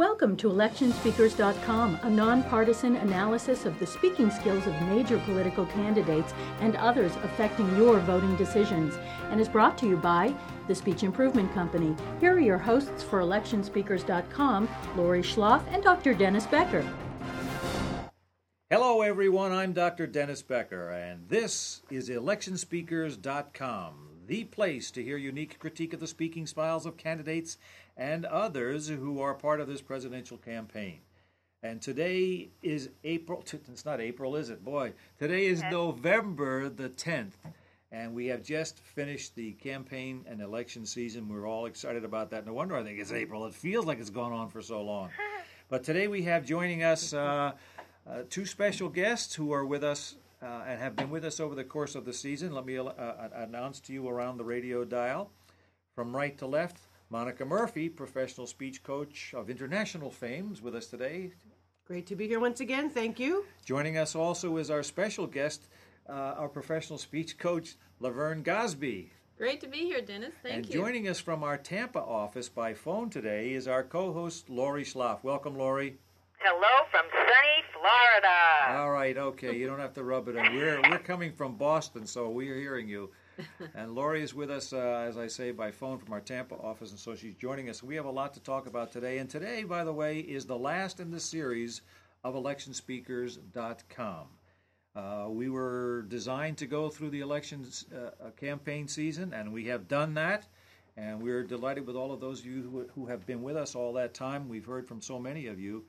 Welcome to Electionspeakers.com, a nonpartisan analysis of the speaking skills of major political candidates and others affecting your voting decisions, and is brought to you by the Speech Improvement Company. Here are your hosts for Electionspeakers.com, Lori Schloff and Dr. Dennis Becker. Hello everyone, I'm Dr. Dennis Becker, and this is Electionspeakers.com, the place to hear unique critique of the speaking styles of candidates and others who are part of this presidential campaign. And today is April, it's not April, is it? Boy, today is November the 10th, and we have just finished the campaign and election season. We're all excited about that. No wonder I think it's April. It feels like it's gone on for so long. But today we have joining us two special guests who are with us and have been with us over the course of the season. Let me announce to you around the radio dial, from right to left, Monica Murphy, professional speech coach of international fame, is with us today. Great to be here once again. Thank you. Joining us also is our special guest, our professional speech coach, Laverne Gosby. Great to be here, Dennis. Thank you. And joining us from our Tampa office by phone today is our co-host, Lori Schloff. Welcome, Lori. Hello from sunny Florida. All right, okay. You don't have to rub it in. We're coming from Boston, so we are hearing you. And Lori is with us, as I say, by phone from our Tampa office, and so she's joining us. We have a lot to talk about today. And today, by the way, is the last in the series of electionspeakers.com. We were designed to go through the elections campaign season, and we have done that. And we're delighted with all of those of you who have been with us all that time. We've heard from so many of you.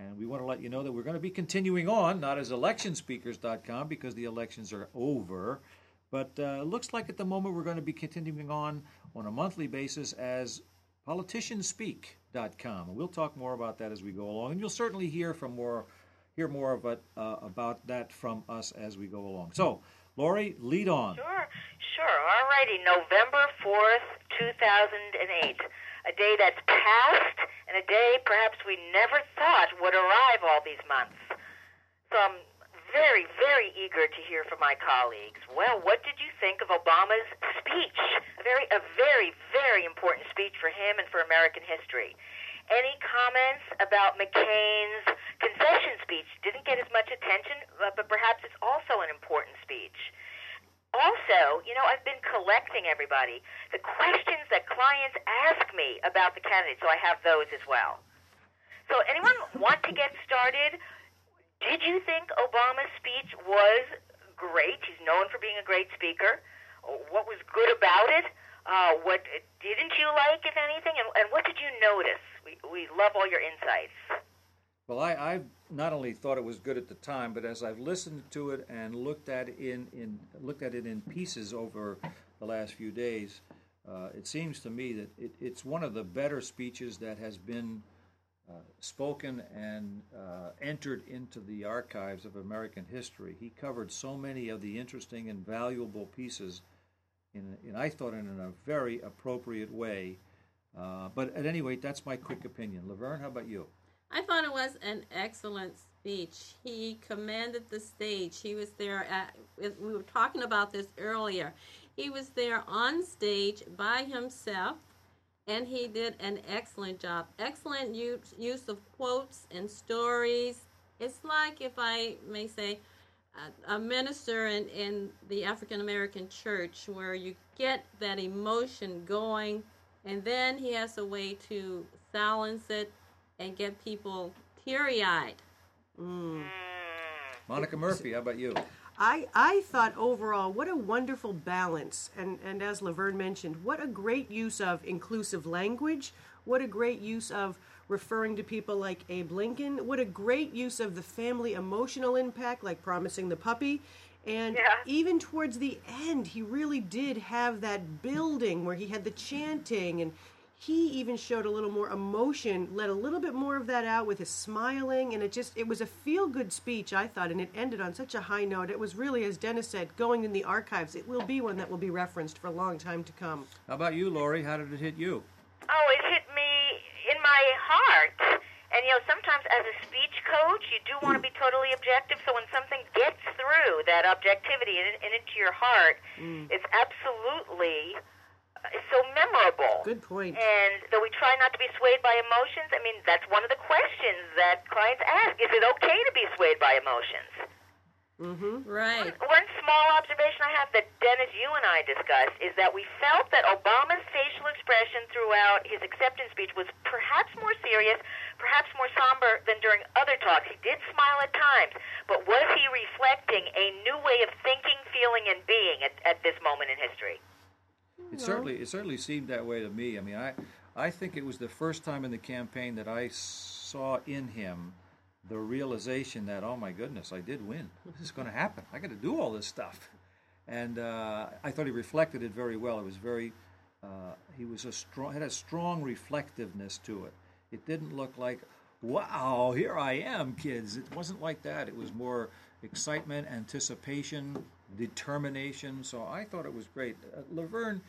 And we want to let you know that we're going to be continuing on, not as electionspeakers.com, because the elections are over. But it looks like at the moment we're going to be continuing on a monthly basis as politicianspeak.com. And we'll talk more about that as we go along. And you'll certainly hear more of it, about that from us as we go along. So, Lori, lead on. Sure. All righty. November 4th, 2008, a day that's passed and a day perhaps we never thought would arrive all these months. So I'm very, very eager to hear from my colleagues. Well, what did you think of Obama's speech? A very, very important speech for him and for American history. Any comments about McCain's concession speech? Didn't get as much attention, but perhaps it's also an important speech. Also, you know, I've been collecting, everybody, the questions that clients ask me about the candidates, so I have those as well. So anyone want to get started? Did you think Obama's speech was great? He's known for being a great speaker. What was good about it? What didn't you like, if anything? And what did you notice? We love all your insights. Well, I not only thought it was good at the time, but as I've listened to it and looked at it in pieces over the last few days, it seems to me that it's one of the better speeches that has been spoken and entered into the archives of American history. He covered so many of the interesting and valuable pieces, in a very appropriate way. But at any rate, that's my quick opinion. Laverne, how about you? I thought it was an excellent speech. He commanded the stage. He was there. We were talking about this earlier. He was there on stage by himself, and he did an excellent job. Excellent use of quotes and stories. It's like, if I may say, a minister in the African American church, where you get that emotion going, and then he has a way to silence it and get people teary-eyed. Monica Murphy, how about you? I thought overall, what a wonderful balance. And as Laverne mentioned, what a great use of inclusive language. What a great use of referring to people like Abe Lincoln. What a great use of the family emotional impact, like promising the puppy. And even towards the end, he really did have that building where he had the chanting, and he even showed a little more emotion, let a little bit more of that out with his smiling, and it was a feel-good speech, I thought, and it ended on such a high note. It was really, as Dennis said, going in the archives. It will be one that will be referenced for a long time to come. How about you, Lori? How did it hit you? Oh, it hit me in my heart. And, you know, sometimes as a speech coach, you do want to be totally objective, so when something gets through that objectivity and into your heart, it's absolutely is so memorable. Good point. And though we try not to be swayed by emotions, I mean, that's one of the questions that clients ask. Is it okay to be swayed by emotions? Mm-hmm. Right. One small observation I have that, Dennis, you and I discussed is that we felt that Obama's facial expression throughout his acceptance speech was perhaps more serious, perhaps more somber than during other talks. He did smile at times, but was he reflecting a new way of thinking, feeling, and being at this moment in history? It certainly seemed that way to me. I mean, I think it was the first time in the campaign that I saw in him the realization that, oh my goodness, I did win. This is going to happen. I got to do all this stuff. And I thought he reflected it very well. It was very, had a strong reflectiveness to it. It didn't look like, wow, here I am, kids. It wasn't like that. It was more excitement, anticipation, determination. So I thought it was great. Laverne,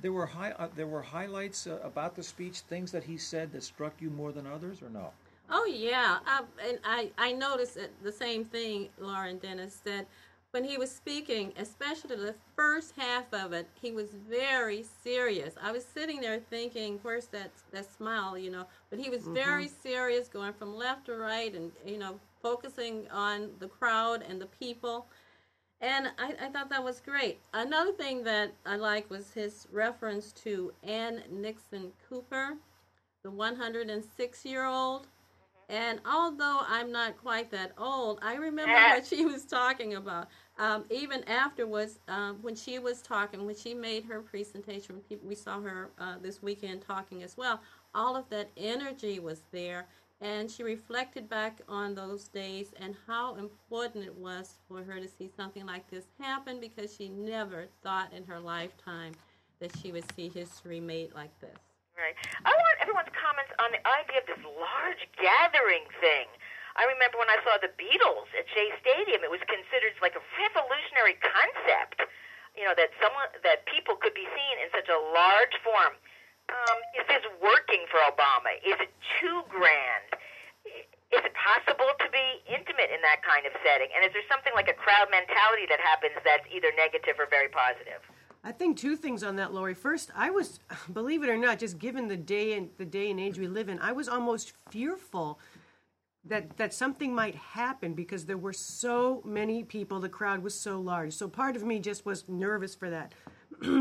there were highlights about the speech, things that he said that struck you more than others, or no? Oh yeah, I noticed the same thing, Lauren, Dennis, that when he was speaking, especially the first half of it, he was very serious. I was sitting there thinking, where's that smile, you know? But he was very serious, going from left to right, and focusing on the crowd and the people. And I thought that was great. Another thing that I liked was his reference to Ann Nixon Cooper, the 106-year-old. And although I'm not quite that old, I remember what she was talking about. Even afterwards, when she was talking, when she made her presentation, we saw her this weekend talking as well, all of that energy was there. And she reflected back on those days and how important it was for her to see something like this happen, because she never thought in her lifetime that she would see history made like this. Right. I want everyone's comments on the idea of this large gathering thing. I remember when I saw the Beatles at Shea Stadium, it was considered like a revolutionary concept, that people could be seen in such a large form. Is this working for Obama? Is it too grand? Is it possible to be intimate in that kind of setting? And is there something like a crowd mentality that happens that's either negative or very positive? I think two things on that, Lori. First, I was, believe it or not, just given the day and age we live in, I was almost fearful that something might happen, because there were so many people, the crowd was so large. So part of me just was nervous for that.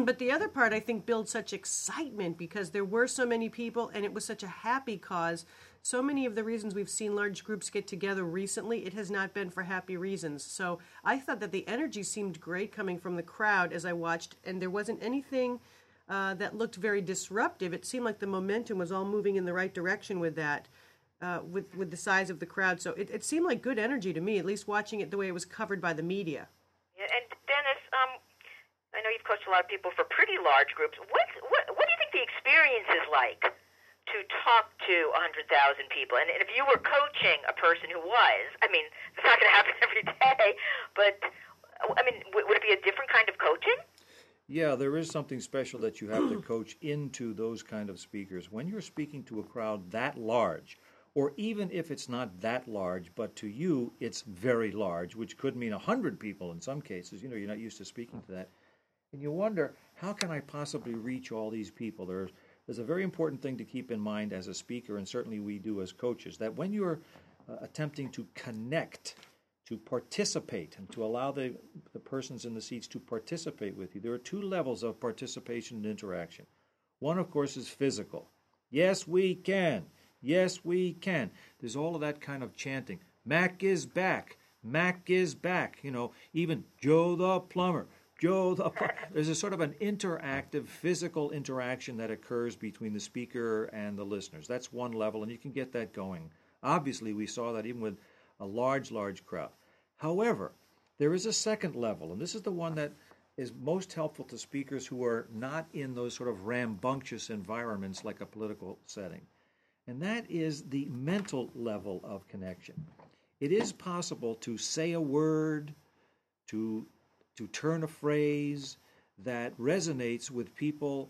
But the other part, I think, builds such excitement, because there were so many people and it was such a happy cause. So many of the reasons we've seen large groups get together recently, it has not been for happy reasons. So I thought that the energy seemed great coming from the crowd as I watched, and there wasn't anything that looked very disruptive. It seemed like the momentum was all moving in the right direction with that, with the size of the crowd. So it seemed like good energy to me, at least watching it the way it was covered by the media. Yeah, and Dennis, I know you've coached a lot of people for pretty large groups. What do you think the experience is like to talk to 100,000 people? And if you were coaching a person who was, I mean, it's not going to happen every day, but, I mean, would it be a different kind of coaching? Yeah, there is something special that you have to coach into those kind of speakers. When you're speaking to a crowd that large, or even if it's not that large, but to you it's very large, which could mean 100 people in some cases. You're not used to speaking to that. And you wonder, how can I possibly reach all these people? There's a very important thing to keep in mind as a speaker, and certainly we do as coaches, that when you're attempting to connect, to participate, and to allow the persons in the seats to participate with you, there are two levels of participation and interaction. One, of course, is physical. Yes, we can. Yes, we can. There's all of that kind of chanting. Mac is back. Mac is back. Even Joe the Plumber. There's a sort of an interactive, physical interaction that occurs between the speaker and the listeners. That's one level, and you can get that going. Obviously, we saw that even with a large, large crowd. However, there is a second level, and this is the one that is most helpful to speakers who are not in those sort of rambunctious environments like a political setting, and that is the mental level of connection. It is possible to say a word, to turn a phrase that resonates with people,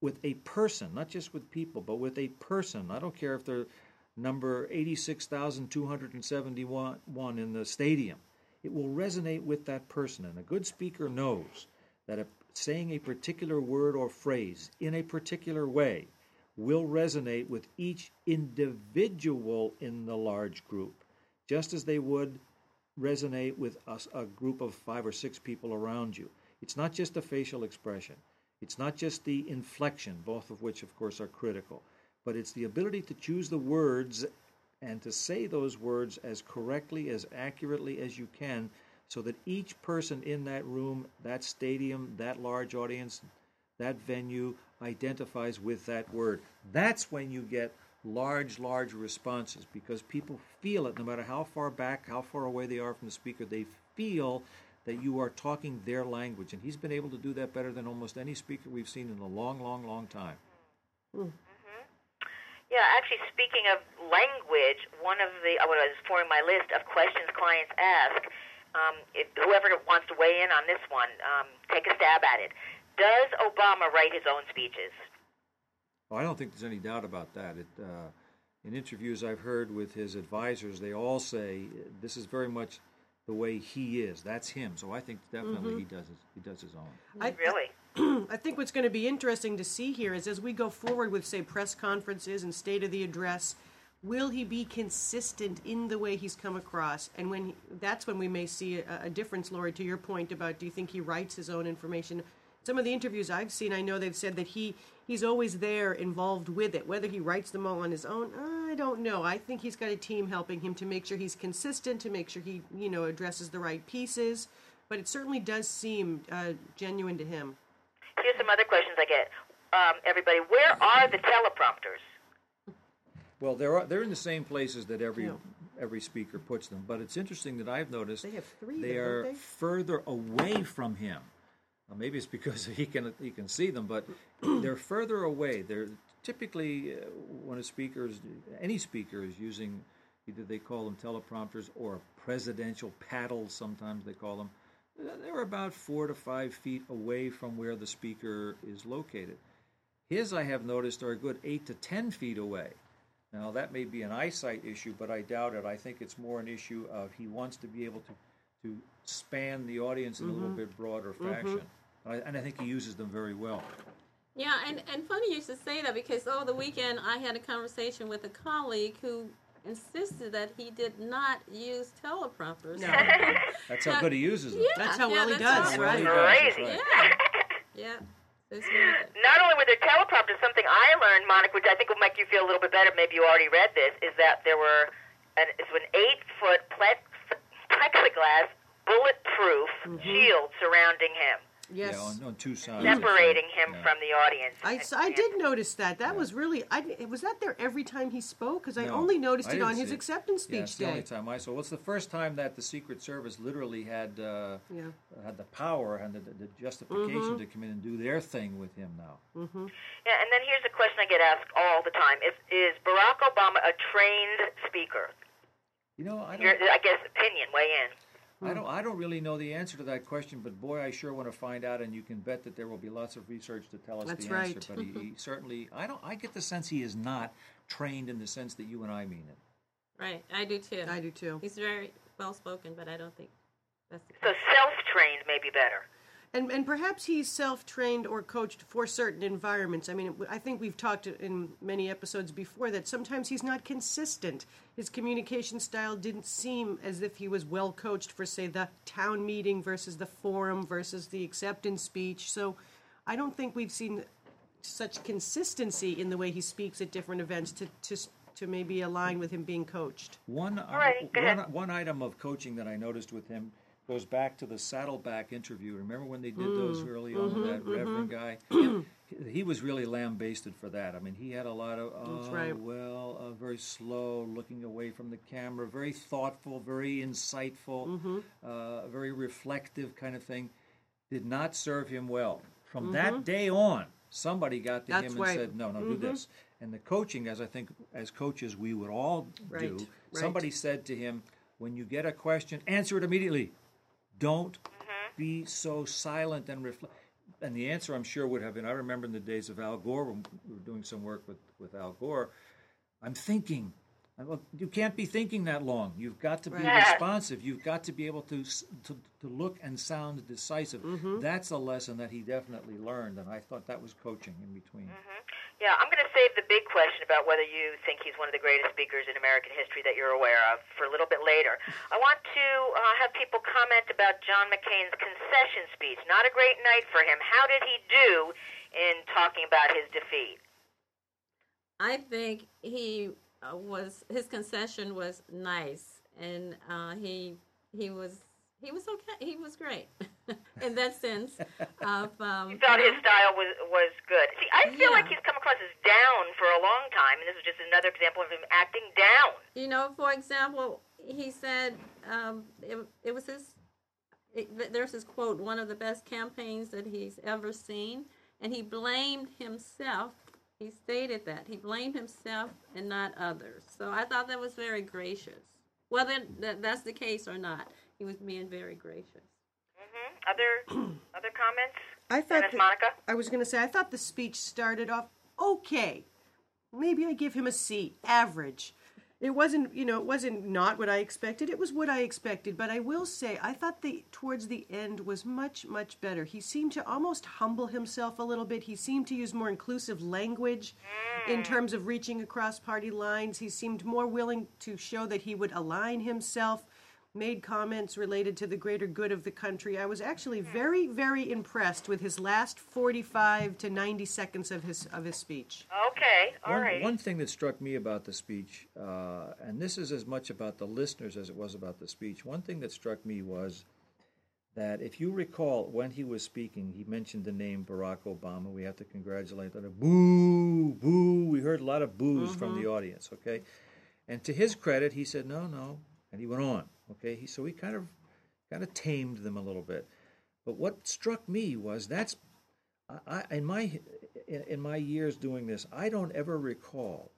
with a person, not just with people, but with a person. I don't care if they're number 86,271 in the stadium. It will resonate with that person. And a good speaker knows that saying a particular word or phrase in a particular way will resonate with each individual in the large group, just as they would resonate with a group of 5 or 6 people around you. It's not just the facial expression. It's not just the inflection, both of which, of course, are critical, but it's the ability to choose the words and to say those words as correctly, as accurately as you can, so that each person in that room, that stadium, that large audience, that venue identifies with that word. That's when you get large responses, because people feel it. No matter how far back, how far away they are from the speaker, they feel that you are talking their language. And he's been able to do that better than almost any speaker we've seen in a long time. Yeah, actually, speaking of language, one of the, when I was forming my list of questions clients ask, whoever wants to weigh in on this one, take a stab at it. Does Obama write his own speeches? Well, I don't think there's any doubt about that. In interviews I've heard with his advisors, they all say this is very much the way he is. That's him. So I think definitely he does his own. I think what's going to be interesting to see here is as we go forward with, say, press conferences and State of the Address, will he be consistent in the way he's come across? And when that's when we may see a difference, Lori, to your point about do you think he writes his own information? Some of the interviews I've seen, I know they've said that he's always there involved with it. Whether he writes them all on his own, I don't know. I think he's got a team helping him to make sure he's consistent, to make sure he, addresses the right pieces. But it certainly does seem genuine to him. Here's some other questions I get. Everybody, where are the teleprompters? Well, they're in the same places that every speaker puts them. But it's interesting that I've noticed they have three. They are further away from him. Well, maybe it's because he can see them, but they're further away. They're typically when any speaker is using, either they call them teleprompters or a presidential paddle. Sometimes they call them. They're about 4 to 5 feet away from where the speaker is located. His, I have noticed, are a good 8 to 10 feet away. Now, that may be an eyesight issue, but I doubt it. I think it's more an issue of he wants to be able to span the audience in a little bit broader fashion. And I think he uses them very well. Yeah, and funny you should say that, because over the weekend I had a conversation with a colleague who insisted that he did not use teleprompters. No. That's how good he uses them. Yeah. That's how well he does. Right. Crazy. Yeah. Not only were there teleprompters, something I learned, Monica, which I think will make you feel a little bit better, maybe you already read this, is that there were an 8-foot plexiglass bulletproof shield surrounding him. Yes. Yeah, on two sides. Separating him from the audience. I did notice that. That was really... was that there every time he spoke? Because I only noticed it on his acceptance speech day. The only time I saw it. Well, it's the first time that the Secret Service literally had the power and the justification to come in and do their thing with him now. Yeah, and then here's a question I get asked all the time. Is Barack Obama a trained speaker? I don't... I guess opinion, weigh in. I don't really know the answer to that question, but boy, I sure want to find out, and you can bet that there will be lots of research to tell us answer. But he certainly, I get the sense he is not trained in the sense that you and I mean it. Right, I do too. He's very well spoken, but I don't think that's the case. So self-trained may be better. And perhaps he's self-trained or coached for certain environments. I mean, I think we've talked in many episodes before that sometimes he's not consistent. His communication style didn't seem as if he was well coached for, say, the town meeting versus the forum versus the acceptance speech. So I don't think we've seen such consistency in the way he speaks at different events to maybe align with him being coached. One item of coaching that I noticed with him goes back to the Saddleback interview. Remember when they did those early on with that Reverend guy? He was really lambasted for that. I mean, he had a lot of, very slow, looking away from the camera, very thoughtful, very insightful, very reflective kind of thing. Did not serve him well. From that day on, somebody got to him and said, no, do this. And the coaching, as I think as coaches we would all do, somebody said to him, when you get a question, answer it immediately. Don't be so silent and reflect. And the answer, I'm sure, would have been, I remember in the days of Al Gore, when we were doing some work with Al Gore, I'm thinking, You can't be thinking that long. You've got to be responsive. You've got to be able to look and sound decisive. Mm-hmm. That's a lesson that he definitely learned, and I thought that was coaching in between. Mm-hmm. Yeah, I'm going to save the big question about whether you think he's one of the greatest speakers in American history that you're aware of for a little bit later. I want to have people comment about John McCain's concession speech. Not a great night for him. How did he do in talking about his defeat? I think he... his concession was nice, and he was okay. He was great in that sense. You thought his style was good. See, I feel like he's come across as down for a long time, and this was just another example of him acting down. You know, for example, he said it was his. There's his quote: "One of the best campaigns that he's ever seen," and he blamed himself. He stated that. He blamed himself and not others. So I thought that was very gracious. Whether that's the case or not, he was being very gracious. Mm-hmm. Other comments? I thought Monica? I was going to say, I thought the speech started off okay. Maybe I give him a C, average. It wasn't not what I expected. It was what I expected. But I will say, I thought towards the end was much, much better. He seemed to almost humble himself a little bit. He seemed to use more inclusive language in terms of reaching across party lines. He seemed more willing to show that he would align himself, made comments related to the greater good of the country. I was actually very, very impressed with his last 45 to 90 seconds of his speech. Okay, all right. One thing that struck me about the speech, and this is as much about the listeners as it was about the speech, one thing that struck me was that if you recall when he was speaking, he mentioned the name Barack Obama. We have to congratulate him. Boo, boo. We heard a lot of boos from the audience, okay? And to his credit, he said, no, and he went on. Okay, so he kind of tamed them a little bit. But what struck me was that's in my years doing this, I don't ever recall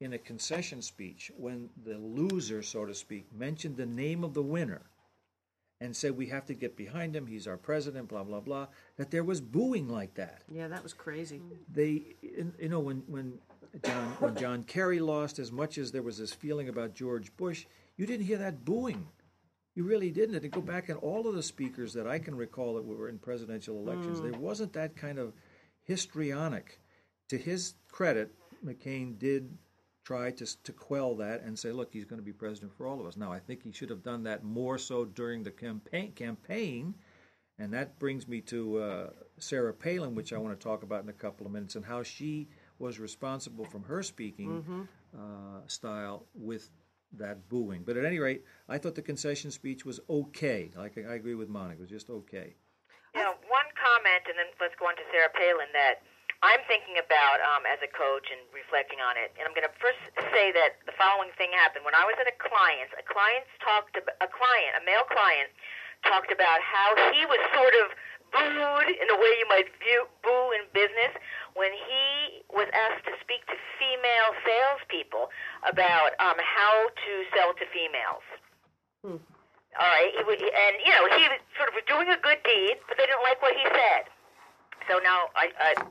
in a concession speech when the loser, so to speak, mentioned the name of the winner and said we have to get behind him, he's our president, blah, blah, blah, that there was booing like that. Yeah, that was crazy. When John Kerry lost, as much as there was this feeling about George Bush, you didn't hear that booing. You really didn't. And to go back and all of the speakers that I can recall that were in presidential elections, there wasn't that kind of histrionic. To his credit, McCain did try to quell that and say, look, he's going to be president for all of us. Now, I think he should have done that more so during the campaign. And that brings me to Sarah Palin, which I want to talk about in a couple of minutes, and how she was responsible from her speaking style with that booing. But at any rate, I thought the concession speech was okay. Like, I agree with Monica. It was just okay. You know, one comment, and then let's go on to Sarah Palin, that I'm thinking about as a coach and reflecting on it. And I'm going to first say that the following thing happened. When I was at a male client talked about how he was sort of booed in a way you might boo in business when he was asked to speak to female salespeople about how to sell to females. All right, he sort of was doing a good deed, but they didn't like what he said. So now,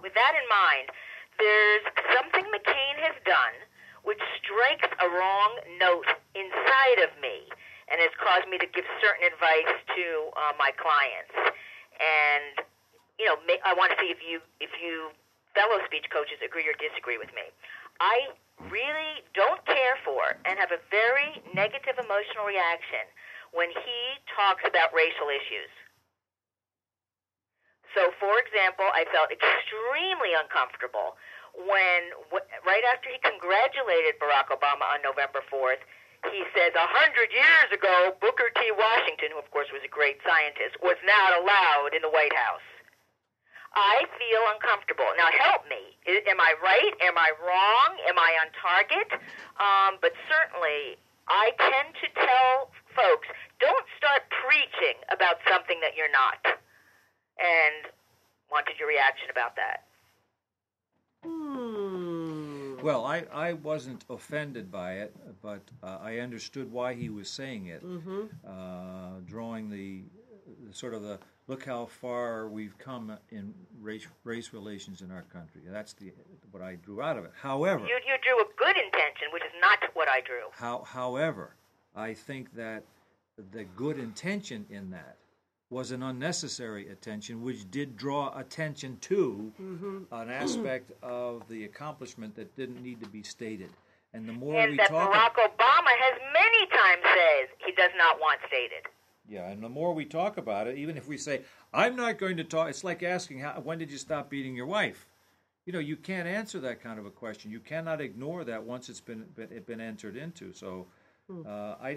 with that in mind, there's something McCain has done which strikes a wrong note inside of me and has caused me to give certain advice to my clients. And, you know, I want to see if you fellow speech coaches agree or disagree with me. I really don't care for and have a very negative emotional reaction when he talks about racial issues. So, for example, I felt extremely uncomfortable when, right after he congratulated Barack Obama on November 4th, he says, 100 years ago, Booker T. Washington, who of course was a great scientist, was not allowed in the White House. I feel uncomfortable. Now, help me. Am I right? Am I wrong? Am I on target? But certainly, I tend to tell folks, don't start preaching about something that you're not. And wanted your reaction about that. Well, I wasn't offended by it, but I understood why he was saying it, drawing the sort of the look how far we've come in race relations in our country. That's what I drew out of it. However, you drew a good intention, which is not what I drew. However, I think that the good intention in that was an unnecessary attention, which did draw attention to an aspect of the accomplishment that didn't need to be stated. And the more we talk about it, Barack Obama has many times says he does not want stated. Yeah, and the more we talk about it, even if we say, I'm not going to talk, it's like asking, when did you stop beating your wife? You know, you can't answer that kind of a question. You cannot ignore that once it's been entered into. So I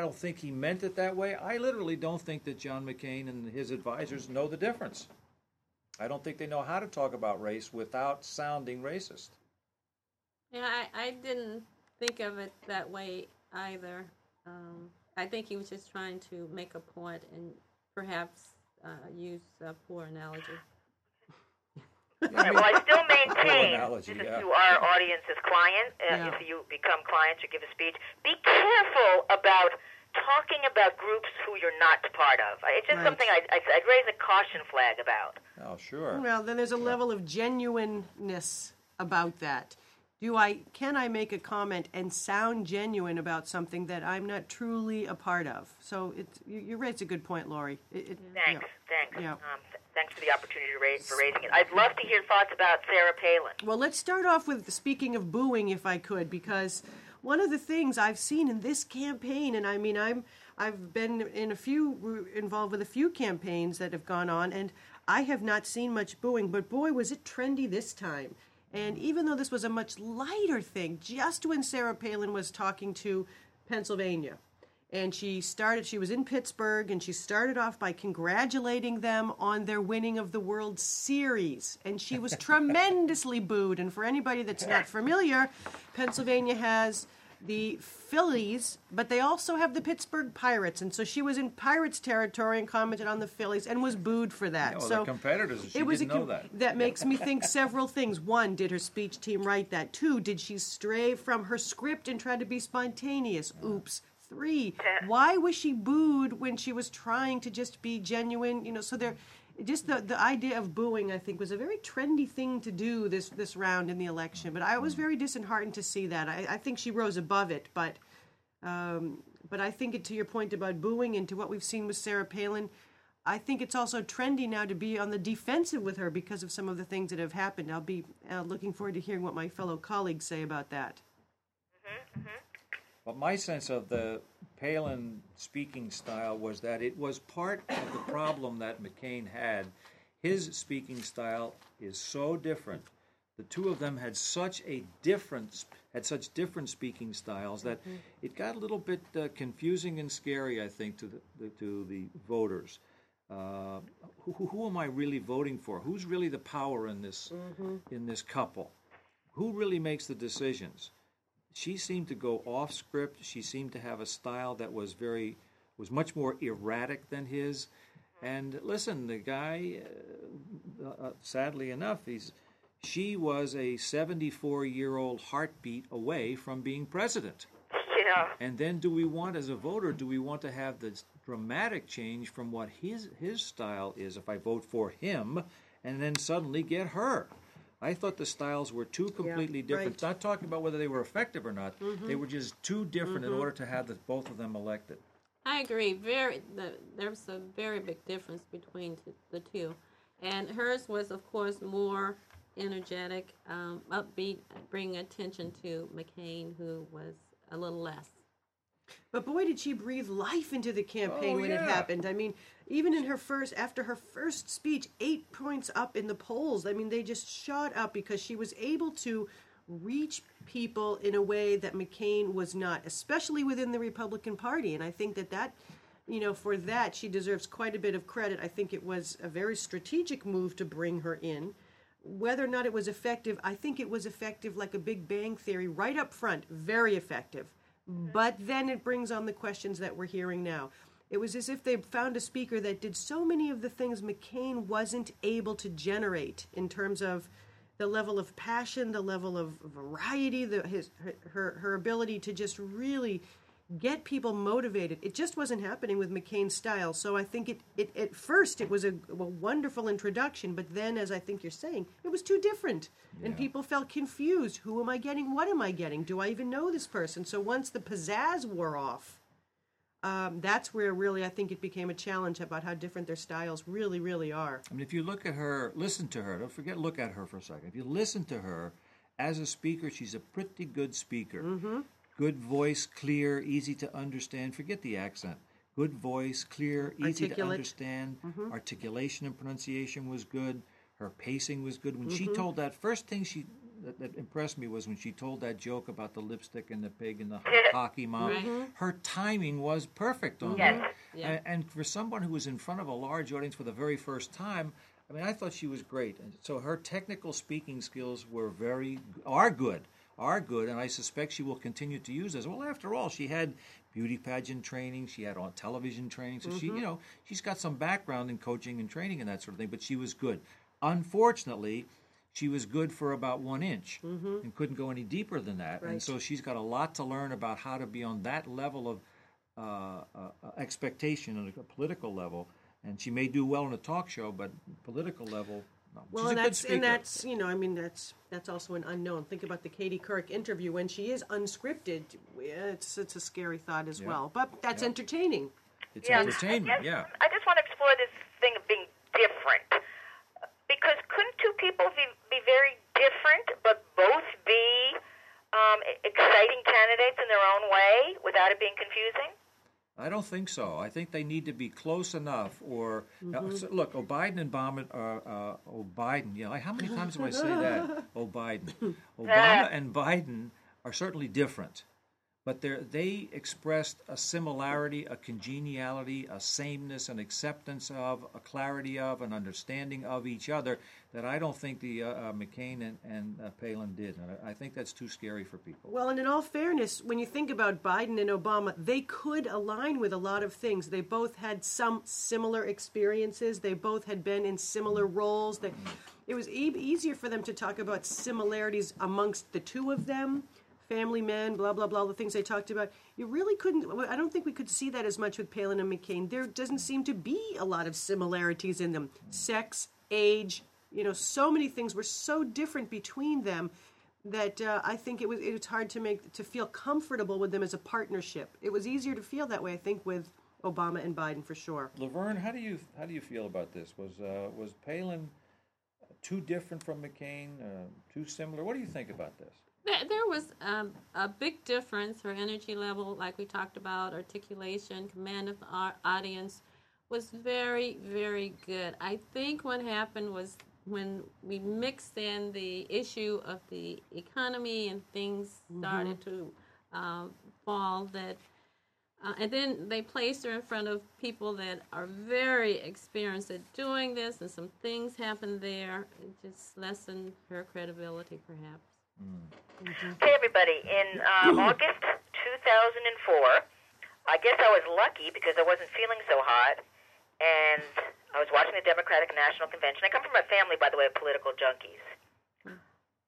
don't think he meant it that way. I literally don't think that John McCain and his advisors know the difference. I don't think they know how to talk about race without sounding racist. Yeah, I didn't think of it that way either. I think he was just trying to make a point and perhaps use a poor analogy. Right, well, I still maintain, to our audience as clients, if you become clients or give a speech, be careful about talking about groups who you're not part of. It's just something I'd raise a caution flag about. Oh, sure. Well, then there's a level of genuineness about that. Can I make a comment and sound genuine about something that I'm not truly a part of? So you raised a good point, Lori. Thanks. Yeah. Thanks for the opportunity for raising it. I'd love to hear thoughts about Sarah Palin. Well, let's start off with speaking of booing, if I could, because one of the things I've seen in this campaign, and I mean, I've been involved with a few campaigns that have gone on, and I have not seen much booing, but boy, was it trendy this time. And even though this was a much lighter thing, just when Sarah Palin was talking to Pennsylvania, and she was in Pittsburgh, and she started off by congratulating them on their winning of the World Series. And she was tremendously booed. And for anybody that's not familiar, Pennsylvania has the Phillies, but they also have the Pittsburgh Pirates. And so she was in Pirates territory and commented on the Phillies and was booed for that. Yeah, well, so the competitors, she didn't know that. That makes me think several things. One, did her speech team write that? Two, did she stray from her script and try to be spontaneous? Oops. Three, why was she booed when she was trying to just be genuine? You know, so the idea of booing, I think, was a very trendy thing to do this round in the election. But I was very disheartened to see that. I think she rose above it, but I think to your point about booing and to what we've seen with Sarah Palin, I think it's also trendy now to be on the defensive with her because of some of the things that have happened. I'll be looking forward to hearing what my fellow colleagues say about that. Mm-hmm, mm-hmm. But my sense of the Palin speaking style was that it was part of the problem that McCain had. His speaking style is so different. The two of them had such different speaking styles that it got a little bit confusing and scary, I think, to the voters. Who am I really voting for? Who's really the power in this in this couple? Who really makes the decisions? She seemed to go off script. She seemed to have a style that was much more erratic than his. And listen, the guy, sadly enough, she was a 74-year-old heartbeat away from being president. Yeah. And then as a voter, do we want to have this dramatic change from what his style is if I vote for him and then suddenly get her? I thought the styles were two completely different. Right. Not talking about whether they were effective or not. Mm-hmm. They were just too different in order to have both of them elected. I agree. There's a very big difference between the two. And hers was, of course, more energetic, upbeat, bringing attention to McCain, who was a little less. But boy, did she breathe life into the campaign when it happened. I mean, even after her first speech, 8 points up in the polls. I mean, they just shot up because she was able to reach people in a way that McCain was not, especially within the Republican Party. And I think that, you know, for that, she deserves quite a bit of credit. I think it was a very strategic move to bring her in. Whether or not it was effective, I think it was effective like a Big Bang Theory right up front, very effective. But then it brings on the questions that we're hearing now. It was as if they found a speaker that did so many of the things McCain wasn't able to generate in terms of the level of passion, the level of variety, her ability to just really get people motivated. It just wasn't happening with McCain's style. So I think it at first it was a wonderful introduction, but then, as I think you're saying, it was too different. Yeah. And people felt confused. Who am I getting? What am I getting? Do I even know this person? So once the pizzazz wore off, that's where really I think it became a challenge about how different their styles really, really are. I mean, if you look at her, listen to her, don't forget, look at her for a second. If you listen to her as a speaker, she's a pretty good speaker. Mm-hmm. Good voice, clear, easy to understand. Forget the accent. Good voice, clear, easy to understand. Mm-hmm. Articulation and pronunciation was good. Her pacing was good. When mm-hmm. she told that, first thing that impressed me was when she told that joke about the lipstick and the pig and the hockey mom. Mm-hmm. Her timing was perfect on that. Yeah. And for someone who was in front of a large audience for the very first time, I mean, I thought she was great. And so her technical speaking skills were are good, and I suspect she will continue to use this. Well, after all, she had beauty pageant training, she had on television training, so mm-hmm. she's got some background in coaching and training and that sort of thing, but she was good. Unfortunately, she was good for about 1 inch mm-hmm. and couldn't go any deeper than that, right. And so she's got a lot to learn about how to be on that level of expectation on a political level, and she may do well in a talk show, but political level... No. Well, that's also an unknown. Think about the Katie Couric interview. When she is unscripted, it's a scary thought as well. But that's entertaining. It's entertainment, I just want to explore this thing of being different. Because couldn't two people be very different, but both be exciting candidates in their own way without it being confusing? I don't think so. I think they need to be close enough. Or look, O'Biden and Obama. O'Biden, how many times do I say that? O'Biden, Obama and Biden are certainly different, but they expressed a similarity, a congeniality, a sameness, an acceptance of, a clarity of, an understanding of each other that I don't think the McCain and Palin did. And I think that's too scary for people. Well, and in all fairness, when you think about Biden and Obama, they could align with a lot of things. They both had some similar experiences. They both had been in similar roles. It was easier for them to talk about similarities amongst the two of them. Family men, blah, blah, blah, the things they talked about. You really couldn't, I don't think we could see that as much with Palin and McCain. There doesn't seem to be a lot of similarities in them. Sex, age, so many things were so different between them that I think it's hard to feel comfortable with them as a partnership. It was easier to feel that way, I think, with Obama and Biden for sure. Laverne, how do you feel about this? Was Palin too different from McCain? Too similar? What do you think about this? There was a big difference. Her energy level, like we talked about, articulation, command of the audience, was very, very good. I think what happened was when we mixed in the issue of the economy and things started to fall, that and then they placed her in front of people that are very experienced at doing this, and some things happened there. It just lessened her credibility, perhaps. Hey, everybody. In August 2004, I guess I was lucky because I wasn't feeling so hot, and I was watching the Democratic National Convention. I come from a family, by the way, of political junkies.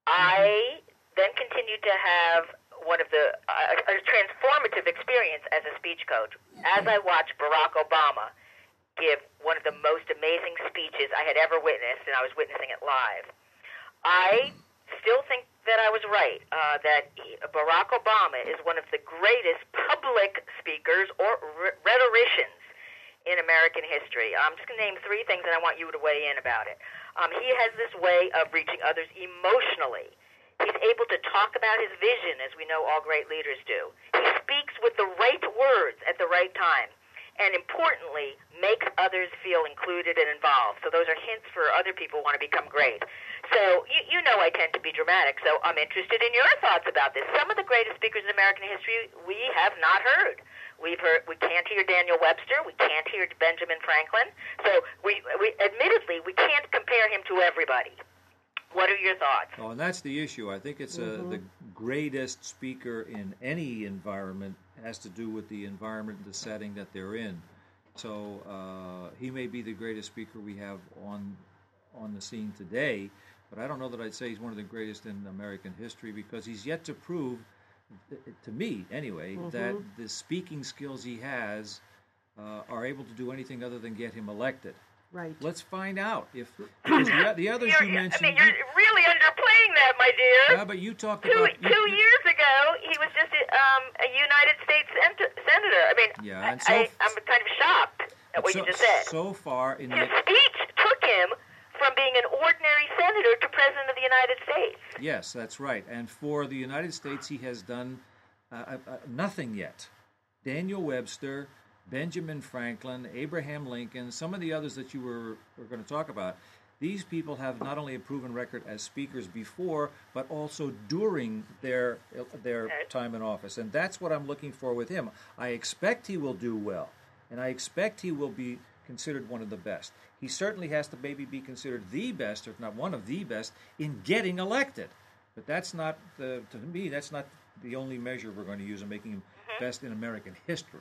I then continued to have one of the a transformative experience as a speech coach as I watched Barack Obama give one of the most amazing speeches I had ever witnessed, and I was witnessing it live. I still think that I was right, that Barack Obama is one of the greatest public speakers or rhetoricians in American history. I'm just going to name three things, and I want you to weigh in about it. He has this way of reaching others emotionally. He's able to talk about his vision, as we know all great leaders do. He speaks with the right words at the right time, and importantly, makes others feel included and involved. So those are hints for other people who want to become great. So, you know I tend to be dramatic, so I'm interested in your thoughts about this. Some of the greatest speakers in American history we have not heard. We can't hear Daniel Webster. We can't hear Benjamin Franklin. So, we admittedly, we can't compare him to everybody. What are your thoughts? Oh, and that's the issue. I think it's the greatest speaker in any environment has to do with the environment, the setting that they're in. So, he may be the greatest speaker we have on the scene today, but I don't know that I'd say he's one of the greatest in American history because he's yet to prove to me anyway, that the speaking skills he has are able to do anything other than get him elected. Right. Let's find out if the others you mentioned. I mean, you're really underplaying that, my dear. Yeah, but you talked about 2 years ago. He was just a United States senator. I mean, I'm kind of shocked at what you just said. So far, in his speech took him from being an ordinary senator to president of the United States. Yes, that's right. And for the United States, he has done nothing yet. Daniel Webster, Benjamin Franklin, Abraham Lincoln, some of the others that you were going to talk about, these people have not only a proven record as speakers before, but also during their time in office. And that's what I'm looking for with him. I expect he will do well, and I expect he will be considered one of the best. He certainly has to maybe be considered the best, if not one of the best, in getting elected. But that's not, to me, that's not the only measure we're going to use in making him best in American history.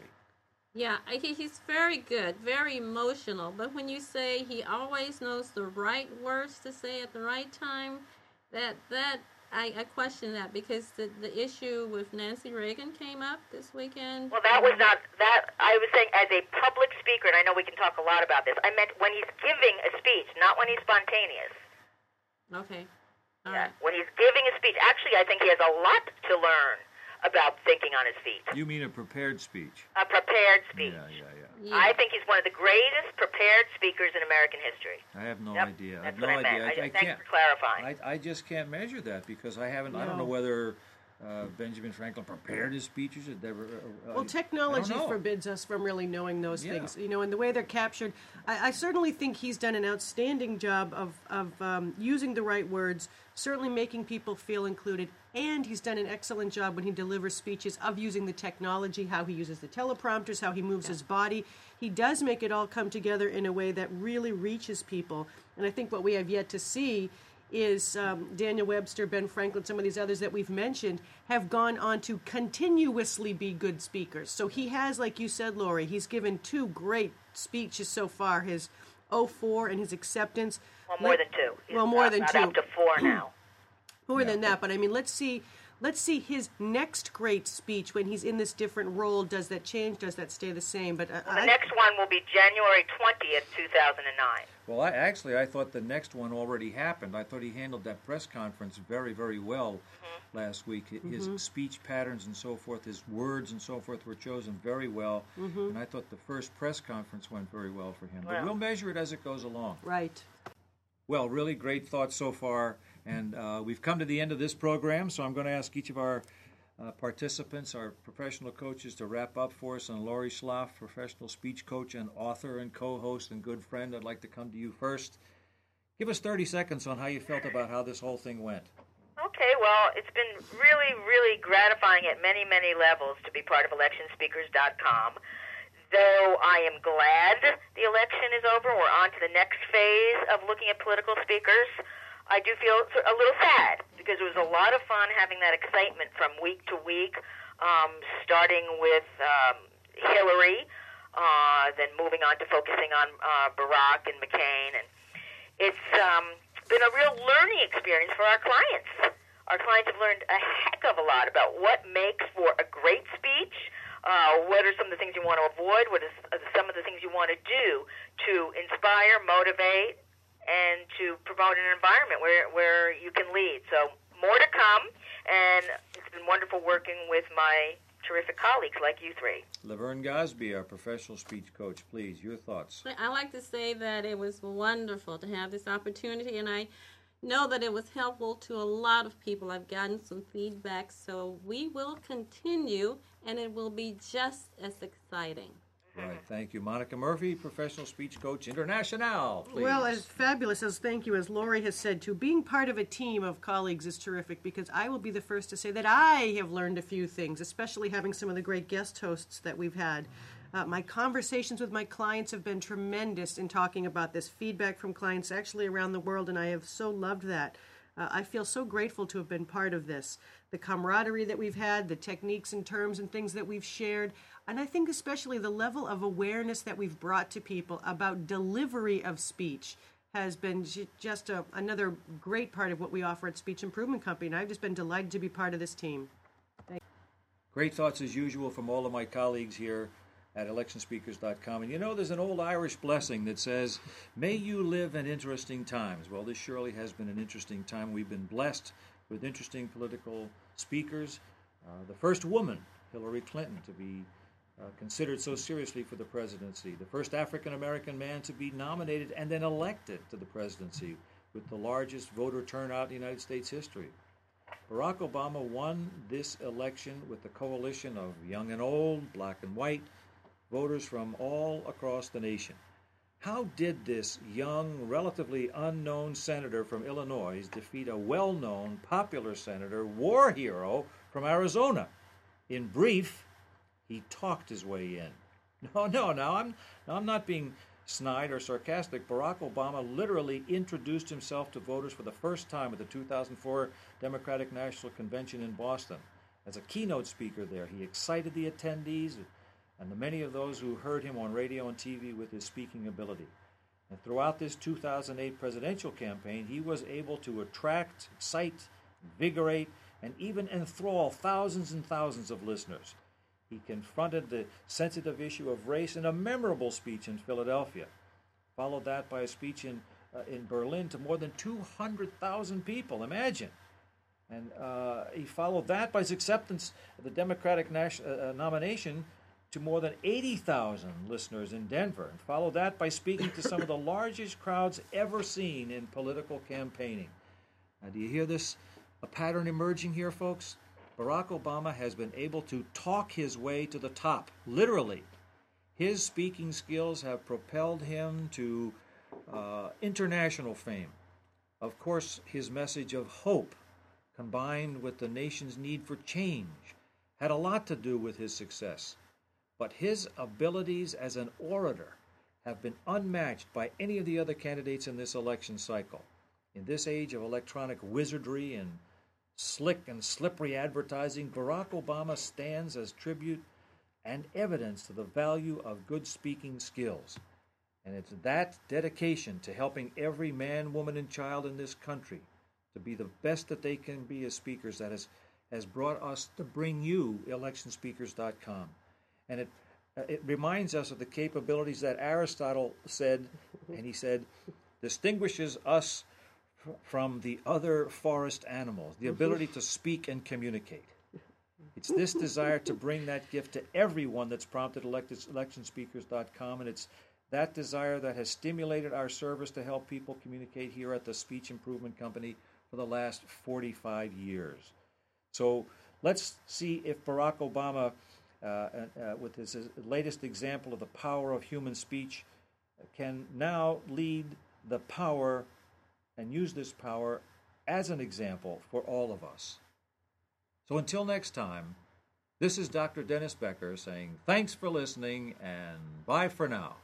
Yeah, he's very good, very emotional. But when you say he always knows the right words to say at the right time, I question that, because the issue with Nancy Reagan came up this weekend. Well, that was not that. I was saying as a public speaker, and I know we can talk a lot about this. I meant when he's giving a speech, not when he's spontaneous. Okay. All right. When he's giving a speech, actually, I think he has a lot to learn about thinking on his feet. You mean a prepared speech? A prepared speech. Yeah. I think he's one of the greatest prepared speakers in American history. I have no idea. That's what I meant. Thanks for clarifying. I just can't measure that because I haven't. No. I don't know whether Benjamin Franklin prepared his speeches. Well, technology forbids us from really knowing those things. You know, and the way they're captured, I certainly think he's done an outstanding job of using the right words, certainly making people feel included, and he's done an excellent job when he delivers speeches of using the technology, how he uses the teleprompters, how he moves his body. He does make it all come together in a way that really reaches people. And I think what we have yet to see is Daniel Webster, Ben Franklin, some of these others that we've mentioned have gone on to continuously be good speakers. So he has, like you said, Lori, he's given two great speeches so far, his 2004 and his acceptance. Well, more than two. Up to four now. More than that, but I mean, let's see his next great speech when he's in this different role. Does that change? Does that stay the same? But the next one will be January 20th, 2009. Well, I thought the next one already happened. I thought he handled that press conference very, very well last week. His speech patterns and so forth, his words and so forth were chosen very well, and I thought the first press conference went very well for him. Well. But we'll measure it as it goes along. Right. Well, really great thoughts so far. And we've come to the end of this program, so I'm going to ask each of our participants, our professional coaches, to wrap up for us. And Lori Schloff, professional speech coach and author and co-host and good friend, I'd like to come to you first. Give us 30 seconds on how you felt about how this whole thing went. Okay, well, it's been really, really gratifying at many, many levels to be part of Electionspeakers.com. Though I am glad the election is over, we're on to the next phase of looking at political speakers. I do feel a little sad because it was a lot of fun having that excitement from week to week, starting with Hillary, then moving on to focusing on Barack and McCain. And it's been a real learning experience for our clients. Our clients have learned a heck of a lot about what makes for a great speech, what are some of the things you want to avoid, what are some of the things you want to do to inspire, motivate, and to promote an environment where you can lead. So more to come, and it's been wonderful working with my terrific colleagues like you three. Laverne Gosby, our professional speech coach, please, your thoughts. I like to say that it was wonderful to have this opportunity, and I know that it was helpful to a lot of people. I've gotten some feedback, so we will continue, and it will be just as exciting. Right, thank you. Monica Murphy, professional speech coach, international, please. Well, as fabulous as thank you, as Lori has said, too, being part of a team of colleagues is terrific, because I will be the first to say that I have learned a few things, especially having some of the great guest hosts that we've had. My conversations with my clients have been tremendous in talking about this, feedback from clients actually around the world, and I have so loved that. I feel so grateful to have been part of this. The camaraderie that we've had, the techniques and terms and things that we've shared, and I think especially the level of awareness that we've brought to people about delivery of speech has been just another great part of what we offer at Speech Improvement Company, and I've just been delighted to be part of this team. Thank you. Great thoughts as usual from all of my colleagues here at Electionspeakers.com. And you know, there's an old Irish blessing that says, may you live in interesting times. Well, this surely has been an interesting time. We've been blessed with interesting political speakers. The first woman, Hillary Clinton, to be considered so seriously for the presidency. The first African-American man to be nominated and then elected to the presidency with the largest voter turnout in United States history. Barack Obama won this election with a coalition of young and old, black and white, voters from all across the nation. How did this young, relatively unknown senator from Illinois defeat a well-known, popular senator, war hero from Arizona? In brief, he talked his way in. I'm not being snide or sarcastic. Barack Obama literally introduced himself to voters for the first time at the 2004 Democratic National Convention in Boston. As a keynote speaker there, he excited the attendees and the many of those who heard him on radio and TV with his speaking ability. And throughout this 2008 presidential campaign, he was able to attract, excite, invigorate, and even enthrall thousands and thousands of listeners. He confronted the sensitive issue of race in a memorable speech in Philadelphia, followed that by a speech in Berlin to more than 200,000 people, imagine. And he followed that by his acceptance of the Democratic nomination to more than 80,000 listeners in Denver, and followed that by speaking to some of the largest crowds ever seen in political campaigning. Now, do you hear this? A pattern emerging here, folks? Barack Obama has been able to talk his way to the top, literally. His speaking skills have propelled him to international fame. Of course, his message of hope, combined with the nation's need for change, had a lot to do with his success. But his abilities as an orator have been unmatched by any of the other candidates in this election cycle. In this age of electronic wizardry and slick and slippery advertising, Barack Obama stands as tribute and evidence to the value of good speaking skills. And it's that dedication to helping every man, woman, and child in this country to be the best that they can be as speakers that has brought us to bring you electionspeakers.com. And it reminds us of the capabilities that Aristotle said, and he said, distinguishes us from the other forest animals, the ability to speak and communicate. It's this desire to bring that gift to everyone that's prompted electionspeakers.com, and it's that desire that has stimulated our service to help people communicate here at the Speech Improvement Company for the last 45 years. So let's see if Barack Obama, with his latest example of the power of human speech, can now lead the power and use this power as an example for all of us. So until next time, this is Dr. Dennis Becker saying thanks for listening and bye for now.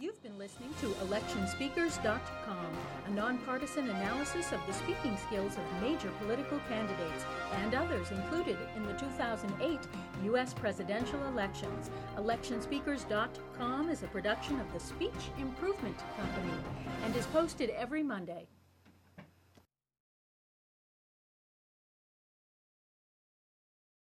You've been listening to electionspeakers.com, a nonpartisan analysis of the speaking skills of major political candidates and others included in the 2008 U.S. presidential elections. Electionspeakers.com is a production of the Speech Improvement Company and is posted every Monday.